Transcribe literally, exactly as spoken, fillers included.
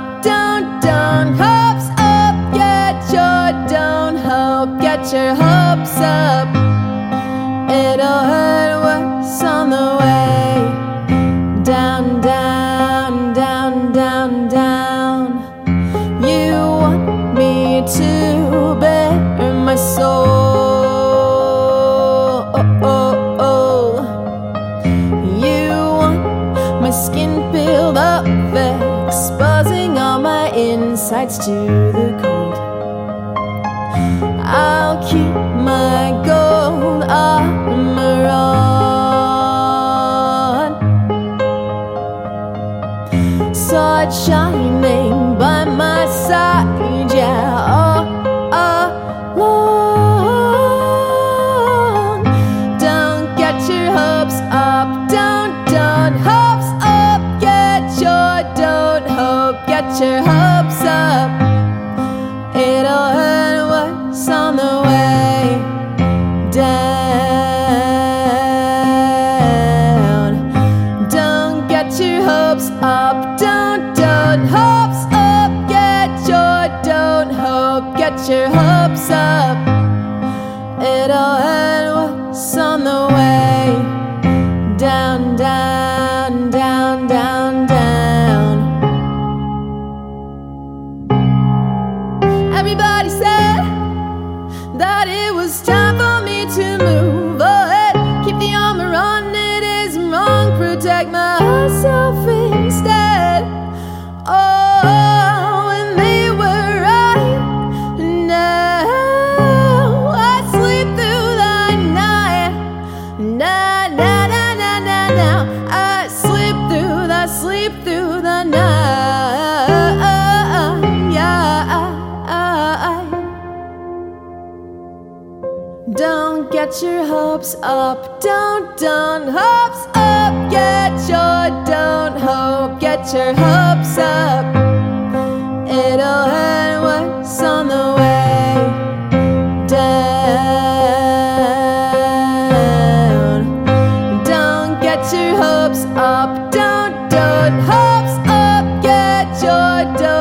up, down, down, hopes up. Get your down hope, get your hopes up. It'll hurt worse on the way. Down, down, down, down, down. You want me to bear my soul. Oh, oh, oh. You want my skin peeled up, exposing all my insides to the cold. I'll keep my gold armor on, sword shining by my side, yeah, all alone. Don't get your hopes up, don't, don't, hopes up, get your dough. Get your hopes up, it'll hurt worse on the way down. Don't get your hopes up, don't, don't, hopes up, get your don't hope, get your hopes up, it'll hurt worse on the way down, down, down, down, down. Everybody said that it was time for me to move ahead. Keep the armor on, it isn't wrong. Protect myself instead. Oh, and they were right. Now I sleep through the night. Now, now, now, now, now, now. I sleep through the, sleep through the night. Don't get your hopes up, don't, don't, hopes up, get your don't hope, get your hopes up, it'll hurt worse on the way down. Don't get your hopes up, don't, don't, hopes up, get your don't